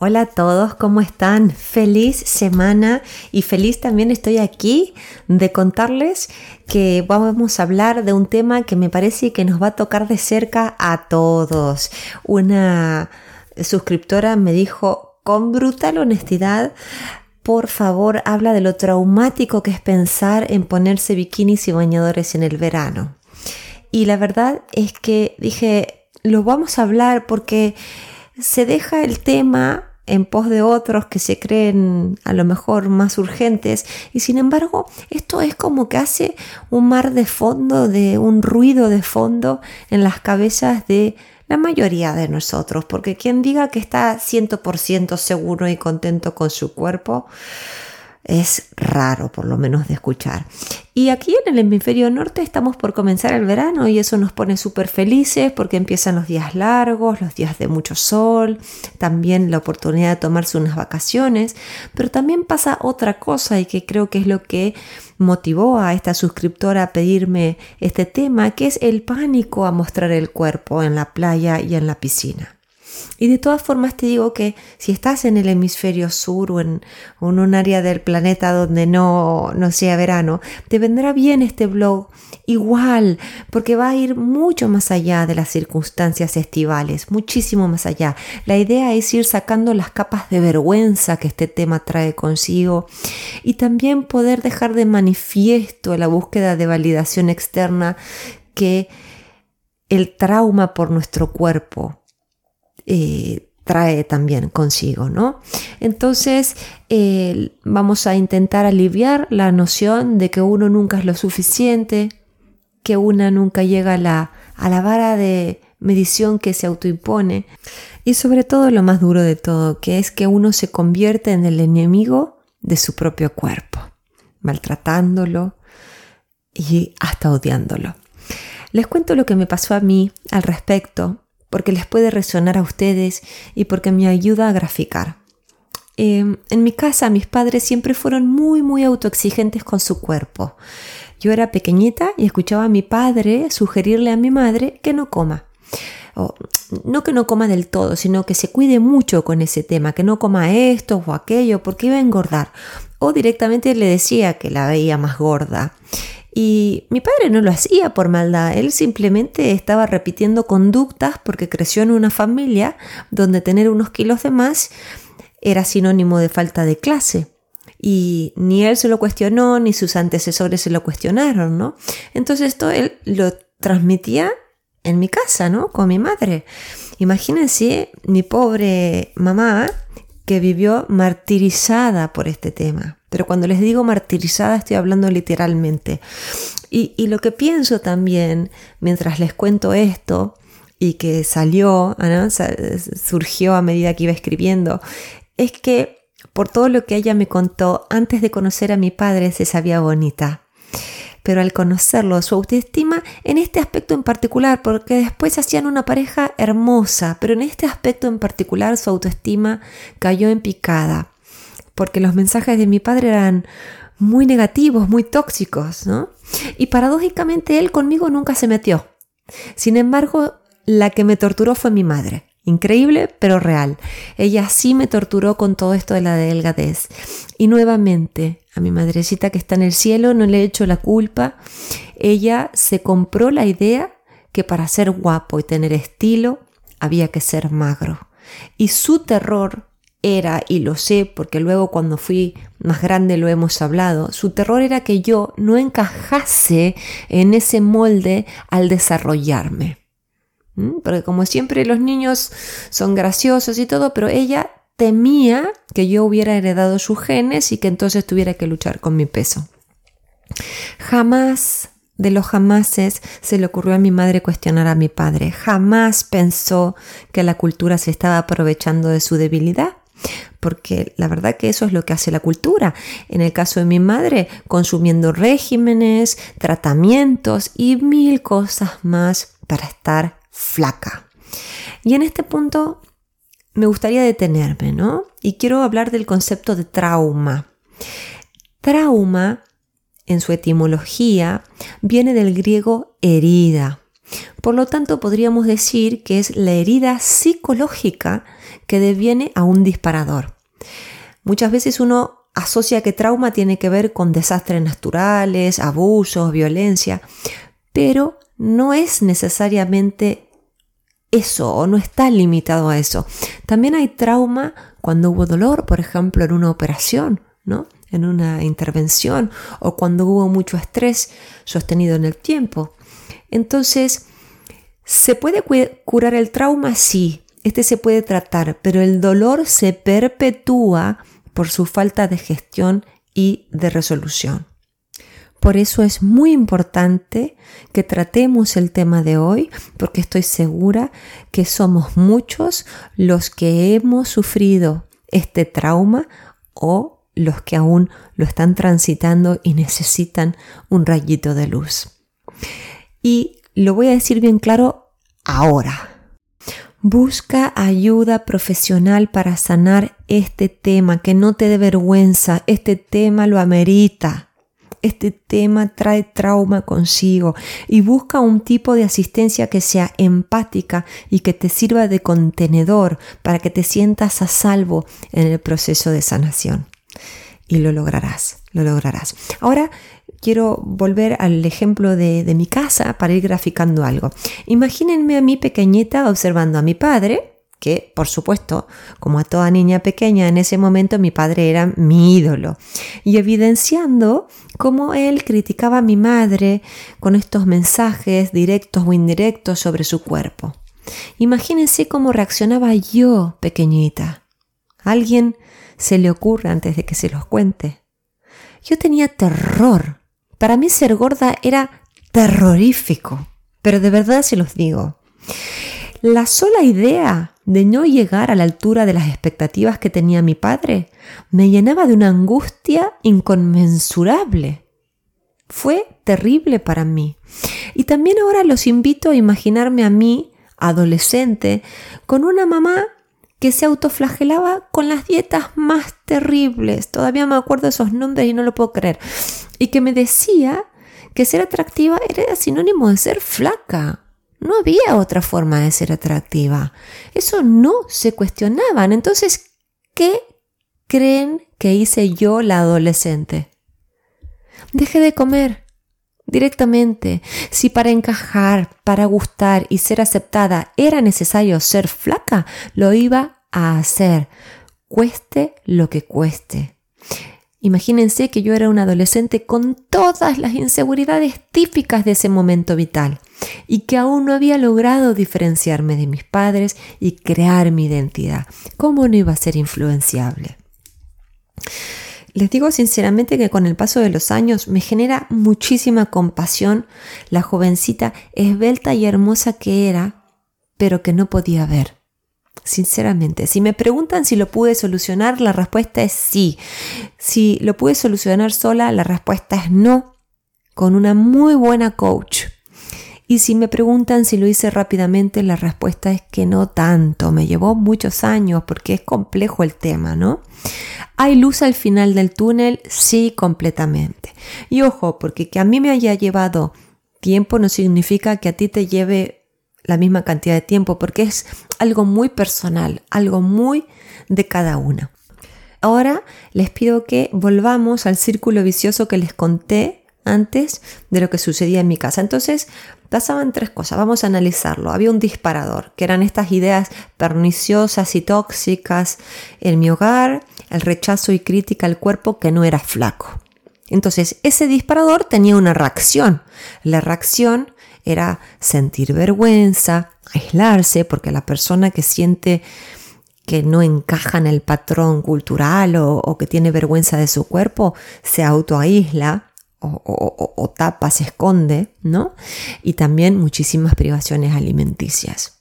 Hola a todos, ¿cómo están? Feliz semana y feliz también estoy aquí de contarles que vamos a hablar de un tema que me parece que nos va a tocar de cerca a todos. Una suscriptora me dijo con brutal honestidad: por favor, habla de lo traumático que es pensar en ponerse bikinis y bañadores en el verano. Y la verdad es que dije, lo vamos a hablar porque se deja el tema en pos de otros que se creen a lo mejor más urgentes y sin embargo esto es como que hace un mar de fondo, de un ruido de fondo en las cabezas de la mayoría de nosotros, porque quien diga que está 100% seguro y contento con su cuerpo es raro, por lo menos de escuchar. Y aquí en el hemisferio norte estamos por comenzar el verano y eso nos pone súper felices porque empiezan los días largos, los días de mucho sol, también la oportunidad de tomarse unas vacaciones, pero también pasa otra cosa y que creo que es lo que motivó a esta suscriptora a pedirme este tema, que es el pánico a mostrar el cuerpo en la playa y en la piscina. Y de todas formas te digo que si estás en el hemisferio sur o en un área del planeta donde no sea verano, te vendrá bien este blog igual, porque va a ir mucho más allá de las circunstancias estivales, muchísimo más allá. La idea es ir sacando las capas de vergüenza que este tema trae consigo y también poder dejar de manifiesto la búsqueda de validación externa que el trauma por nuestro cuerpo trae también consigo, ¿no? Entonces vamos a intentar aliviar la noción de que uno nunca es lo suficiente, que una nunca llega a la vara de medición que se autoimpone y sobre todo lo más duro de todo, que es que uno se convierte en el enemigo de su propio cuerpo, maltratándolo y hasta odiándolo. Les cuento lo que me pasó a mí al respecto, porque les puede resonar a ustedes y porque me ayuda a graficar. En mi casa, mis padres siempre fueron muy, muy autoexigentes con su cuerpo. Yo era pequeñita y escuchaba a mi padre sugerirle a mi madre que no coma. No que no coma del todo, sino que se cuide mucho con ese tema, que no coma esto o aquello porque iba a engordar. O directamente le decía que la veía más gorda. Y mi padre no lo hacía por maldad, él simplemente estaba repitiendo conductas porque creció en una familia donde tener unos kilos de más era sinónimo de falta de clase. Y ni él se lo cuestionó, ni sus antecesores se lo cuestionaron, ¿no? Entonces esto él lo transmitía en mi casa, ¿no? Con mi madre. Imagínense mi pobre mamá que vivió martirizada por este tema. Pero cuando les digo martirizada estoy hablando literalmente. Y lo que pienso también mientras les cuento esto y que salió, ¿no? Surgió a medida que iba escribiendo, es que por todo lo que ella me contó, antes de conocer a mi padre se sabía bonita. Pero al conocerlo, su autoestima en este aspecto en particular, porque después hacían una pareja hermosa, pero en este aspecto en particular su autoestima cayó en picada. Porque los mensajes de mi padre eran muy negativos, muy tóxicos, ¿no? Y paradójicamente él conmigo nunca se metió. Sin embargo, la que me torturó fue mi madre. Increíble, pero real. Ella sí me torturó con todo esto de la delgadez. Y nuevamente, a mi madrecita que está en el cielo, no le he hecho la culpa. Ella se compró la idea que para ser guapo y tener estilo había que ser magro. Y su terror era, y lo sé porque luego cuando fui más grande lo hemos hablado, su terror era que yo no encajase en ese molde al desarrollarme. Porque como siempre los niños son graciosos y todo, pero ella temía que yo hubiera heredado sus genes y que entonces tuviera que luchar con mi peso. Jamás de los jamases se le ocurrió a mi madre cuestionar a mi padre. Jamás pensó que la cultura se estaba aprovechando de su debilidad. Porque la verdad que eso es lo que hace la cultura. En el caso de mi madre, consumiendo regímenes, tratamientos y mil cosas más para estar flaca. Y en este punto me gustaría detenerme, ¿no? Y quiero hablar del concepto de trauma. Trauma, en su etimología, viene del griego herida. Por lo tanto, podríamos decir que es la herida psicológica que deviene a un disparador. Muchas veces uno asocia que trauma tiene que ver con desastres naturales, abusos, violencia, pero no es necesariamente eso o no está limitado a eso. También hay trauma cuando hubo dolor, por ejemplo, en una operación, ¿no? En una intervención o cuando hubo mucho estrés sostenido en el tiempo. Entonces, ¿se puede curar el trauma? Sí, este se puede tratar, pero el dolor se perpetúa por su falta de gestión y de resolución. Por eso es muy importante que tratemos el tema de hoy, porque estoy segura que somos muchos los que hemos sufrido este trauma o los que aún lo están transitando y necesitan un rayito de luz. Y lo voy a decir bien claro ahora. Busca ayuda profesional para sanar este tema, que no te dé vergüenza, este tema lo amerita, este tema trae trauma consigo y busca un tipo de asistencia que sea empática y que te sirva de contenedor para que te sientas a salvo en el proceso de sanación. Y lo lograrás, lo lograrás. Ahora quiero volver al ejemplo de mi casa para ir graficando algo. Imagínense a mi pequeñita observando a mi padre, que por supuesto, como a toda niña pequeña en ese momento, mi padre era mi ídolo. Y evidenciando cómo él criticaba a mi madre con estos mensajes directos o indirectos sobre su cuerpo. Imagínense cómo reaccionaba yo, pequeñita. Alguien se le ocurre antes de que se los cuente. Yo tenía terror. Para mí ser gorda era terrorífico, pero de verdad se los digo. La sola idea de no llegar a la altura de las expectativas que tenía mi padre me llenaba de una angustia inconmensurable. Fue terrible para mí. Y también ahora los invito a imaginarme a mí, adolescente, con una mamá que se autoflagelaba con las dietas más terribles. Todavía me acuerdo de esos nombres y no lo puedo creer. Y que me decía que ser atractiva era sinónimo de ser flaca. No había otra forma de ser atractiva. Eso no se cuestionaban. Entonces, ¿qué creen que hice yo, la adolescente? Dejé de comer directamente. Si para encajar, para gustar y ser aceptada era necesario ser flaca, lo iba a hacer, cueste lo que cueste. Imagínense que yo era una adolescente con todas las inseguridades típicas de ese momento vital y que aún no había logrado diferenciarme de mis padres y crear mi identidad. ¿Cómo no iba a ser influenciable? Les digo sinceramente que con el paso de los años me genera muchísima compasión la jovencita esbelta y hermosa que era, pero que no podía ver. Sinceramente, si me preguntan si lo pude solucionar, la respuesta es sí. Si lo pude solucionar sola, la respuesta es no, con una muy buena coach. Y si me preguntan si lo hice rápidamente, la respuesta es que no tanto. Me llevó muchos años porque es complejo el tema, ¿no? ¿Hay luz al final del túnel? Sí, completamente. Y ojo, porque que a mí me haya llevado tiempo no significa que a ti te lleve la misma cantidad de tiempo, porque es algo muy personal, algo muy de cada una. Ahora les pido que volvamos al círculo vicioso que les conté antes de lo que sucedía en mi casa. Entonces, pasaban tres cosas, vamos a analizarlo. Había un disparador, que eran estas ideas perniciosas y tóxicas en mi hogar, el rechazo y crítica al cuerpo que no era flaco. Entonces, ese disparador tenía una reacción. La reacción era sentir vergüenza, aislarse, porque la persona que siente que no encaja en el patrón cultural o que tiene vergüenza de su cuerpo, se autoaísla. O tapa, se esconde, ¿no? Y también muchísimas privaciones alimenticias.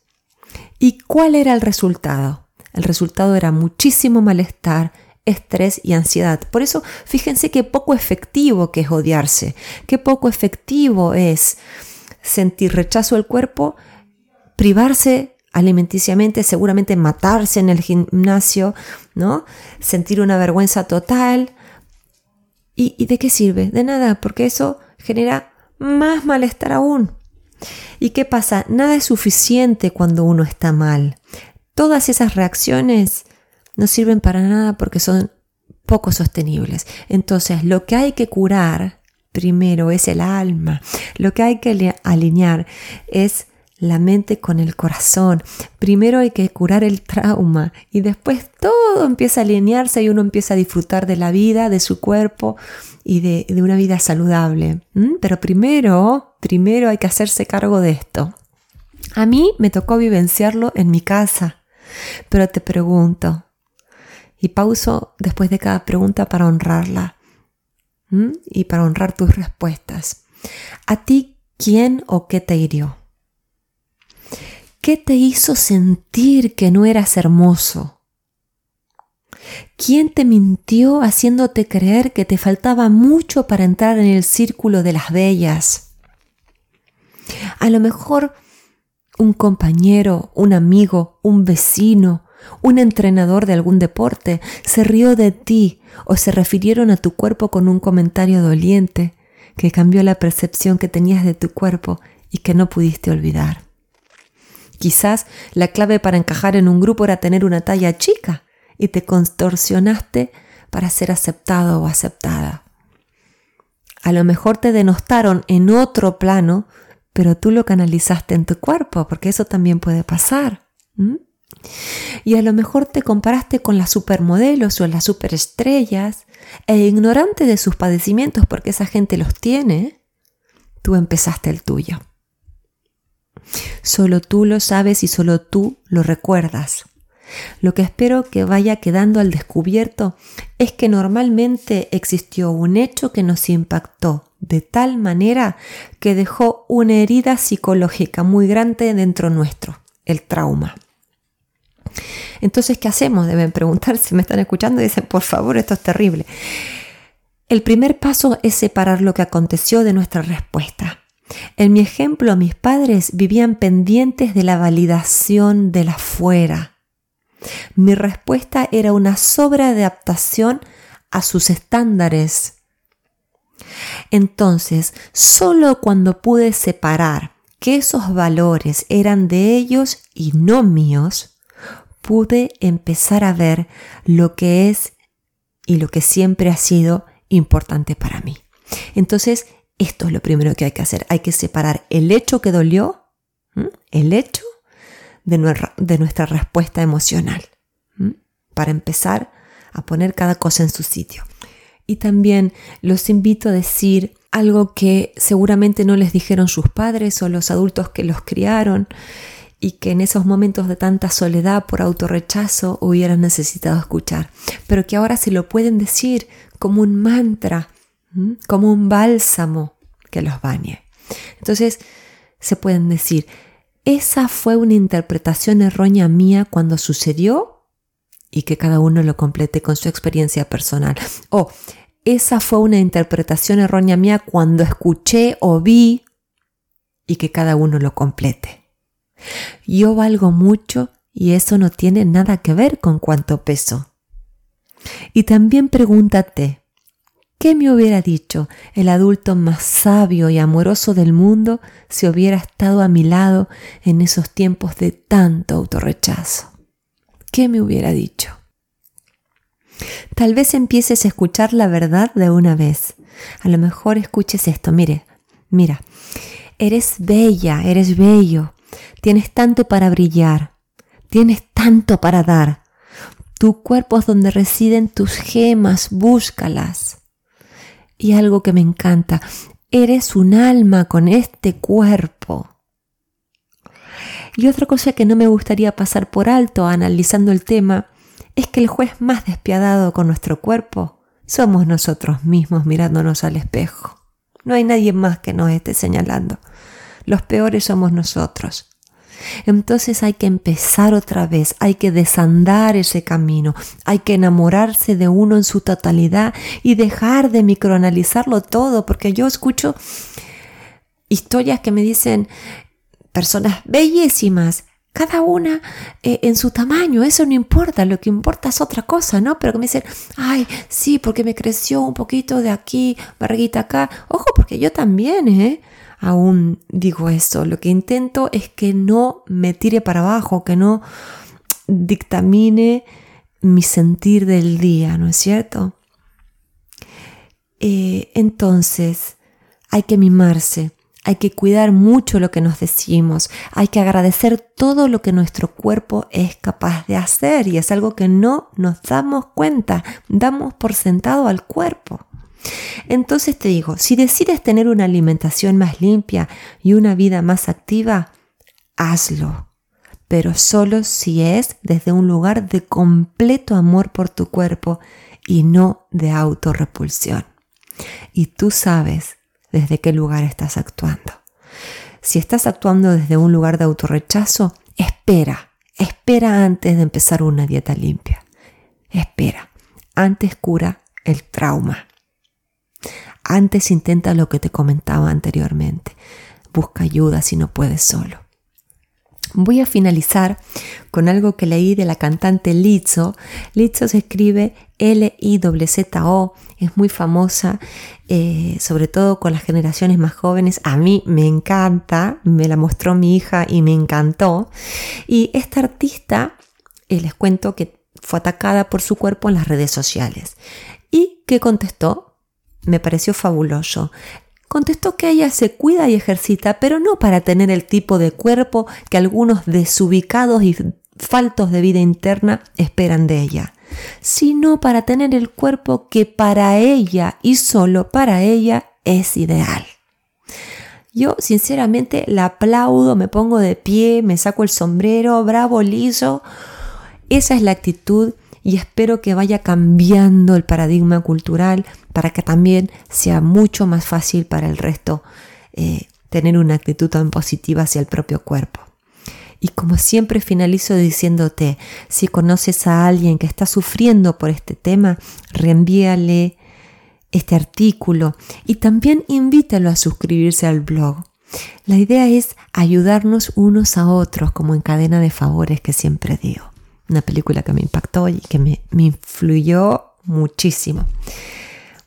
¿Y cuál era el resultado? El resultado era muchísimo malestar, estrés y ansiedad. Por eso, fíjense qué poco efectivo que es odiarse, qué poco efectivo es sentir rechazo al cuerpo, privarse alimenticiamente, seguramente matarse en el gimnasio, ¿no? Sentir una vergüenza total. ¿Y de qué sirve? De nada, porque eso genera más malestar aún. ¿Y qué pasa? Nada es suficiente cuando uno está mal. Todas esas reacciones no sirven para nada porque son poco sostenibles. Entonces, lo que hay que curar primero es el alma. Lo que hay que alinear es la mente con el corazón. Primero hay que curar el trauma y después todo empieza a alinearse y uno empieza a disfrutar de la vida, de su cuerpo y de una vida saludable. Pero primero hay que hacerse cargo de esto. A mí me tocó vivenciarlo en mi casa, pero te pregunto, y pauso después de cada pregunta para honrarla y para honrar tus respuestas. ¿A ti quién o qué te hirió? ¿Qué te hizo sentir que no eras hermoso? ¿Quién te mintió haciéndote creer que te faltaba mucho para entrar en el círculo de las bellas? A lo mejor un compañero, un amigo, un vecino, un entrenador de algún deporte se rió de ti o se refirieron a tu cuerpo con un comentario doliente que cambió la percepción que tenías de tu cuerpo y que no pudiste olvidar. Quizás la clave para encajar en un grupo era tener una talla chica y te contorsionaste para ser aceptado o aceptada. A lo mejor te denostaron en otro plano, pero tú lo canalizaste en tu cuerpo, porque eso también puede pasar. Y a lo mejor te comparaste con las supermodelos o las superestrellas e ignorante de sus padecimientos porque esa gente los tiene, tú empezaste el tuyo. Solo tú lo sabes y solo tú lo recuerdas. Lo que espero que vaya quedando al descubierto es que normalmente existió un hecho que nos impactó de tal manera que dejó una herida psicológica muy grande dentro nuestro, el trauma. Entonces, ¿qué hacemos? Deben preguntar si me están escuchando y dicen, por favor, esto es terrible. El primer paso es separar lo que aconteció de nuestra respuesta. En mi ejemplo, mis padres vivían pendientes de la validación del afuera. Mi respuesta era una sobreadaptación a sus estándares. Entonces, solo cuando pude separar que esos valores eran de ellos y no míos, pude empezar a ver lo que es y lo que siempre ha sido importante para mí. Entonces, esto es lo primero que hay que hacer. Hay que separar el hecho que dolió, el hecho de nuestra respuesta emocional, para empezar a poner cada cosa en su sitio. Y también los invito a decir algo que seguramente no les dijeron sus padres o los adultos que los criaron y que en esos momentos de tanta soledad por autorrechazo hubieran necesitado escuchar, pero que ahora se lo pueden decir como un mantra, como un bálsamo que los bañe. Entonces se pueden decir, esa fue una interpretación errónea mía cuando sucedió, y que cada uno lo complete con su experiencia personal. O esa fue una interpretación errónea mía cuando escuché o vi, y que cada uno lo complete. Yo valgo mucho y eso no tiene nada que ver con cuánto peso. Y también pregúntate, ¿qué me hubiera dicho el adulto más sabio y amoroso del mundo si hubiera estado a mi lado en esos tiempos de tanto autorrechazo? ¿Qué me hubiera dicho? Tal vez empieces a escuchar la verdad de una vez. A lo mejor escuches esto. Mira, eres bella, eres bello. Tienes tanto para brillar. Tienes tanto para dar. Tu cuerpo es donde residen tus gemas. Búscalas. Y algo que me encanta, eres un alma con este cuerpo. Y otra cosa que no me gustaría pasar por alto analizando el tema es que el juez más despiadado con nuestro cuerpo somos nosotros mismos mirándonos al espejo. No hay nadie más que nos esté señalando. Los peores somos nosotros. Entonces hay que empezar otra vez, hay que desandar ese camino, hay que enamorarse de uno en su totalidad y dejar de microanalizarlo todo, porque yo escucho historias que me dicen personas bellísimas, cada una en su tamaño, eso no importa, lo que importa es otra cosa, ¿no? Pero que me dicen, ay, sí, porque me creció un poquito de aquí, barriguita acá, ojo, porque yo también, aún digo eso. Lo que intento es que no me tire para abajo, que no dictamine mi sentir del día, ¿no es cierto? Entonces hay que mimarse, hay que cuidar mucho lo que nos decimos, hay que agradecer todo lo que nuestro cuerpo es capaz de hacer, y es algo que no nos damos cuenta, damos por sentado al cuerpo. Entonces te digo, si decides tener una alimentación más limpia y una vida más activa, hazlo, pero solo si es desde un lugar de completo amor por tu cuerpo y no de autorrepulsión. Y tú sabes desde qué lugar estás actuando. Si estás actuando desde un lugar de autorrechazo, espera antes de empezar una dieta limpia. Espera, antes cura el trauma. Antes intenta lo que te comentaba anteriormente. Busca ayuda si no puedes solo. Voy a finalizar con algo que leí de la cantante Lizzo. Lizzo se escribe Lizzo, es muy famosa, sobre todo con las generaciones más jóvenes. A mí me encanta, me la mostró mi hija y me encantó. Y esta artista, les cuento que fue atacada por su cuerpo en las redes sociales. ¿Y qué contestó? Me pareció fabuloso. Contestó que ella se cuida y ejercita, pero no para tener el tipo de cuerpo que algunos desubicados y faltos de vida interna esperan de ella, sino para tener el cuerpo que para ella y solo para ella es ideal. Yo sinceramente la aplaudo, me pongo de pie, me saco el sombrero, bravo Lizzo. Esa es la actitud y espero que vaya cambiando el paradigma cultural para que también sea mucho más fácil para el resto tener una actitud tan positiva hacia el propio cuerpo. Y como siempre finalizo diciéndote, si conoces a alguien que está sufriendo por este tema, reenvíale este artículo y también invítalo a suscribirse al blog. La idea es ayudarnos unos a otros, como en cadena de favores que siempre digo. Una película que me impactó y que me influyó muchísimo.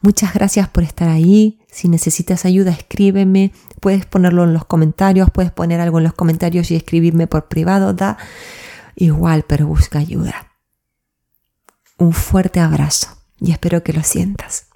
Muchas gracias por estar ahí. Si necesitas ayuda, escríbeme. Puedes ponerlo en los comentarios, puedes poner algo en los comentarios y escribirme por privado. Da igual, pero busca ayuda. Un fuerte abrazo y espero que lo sientas.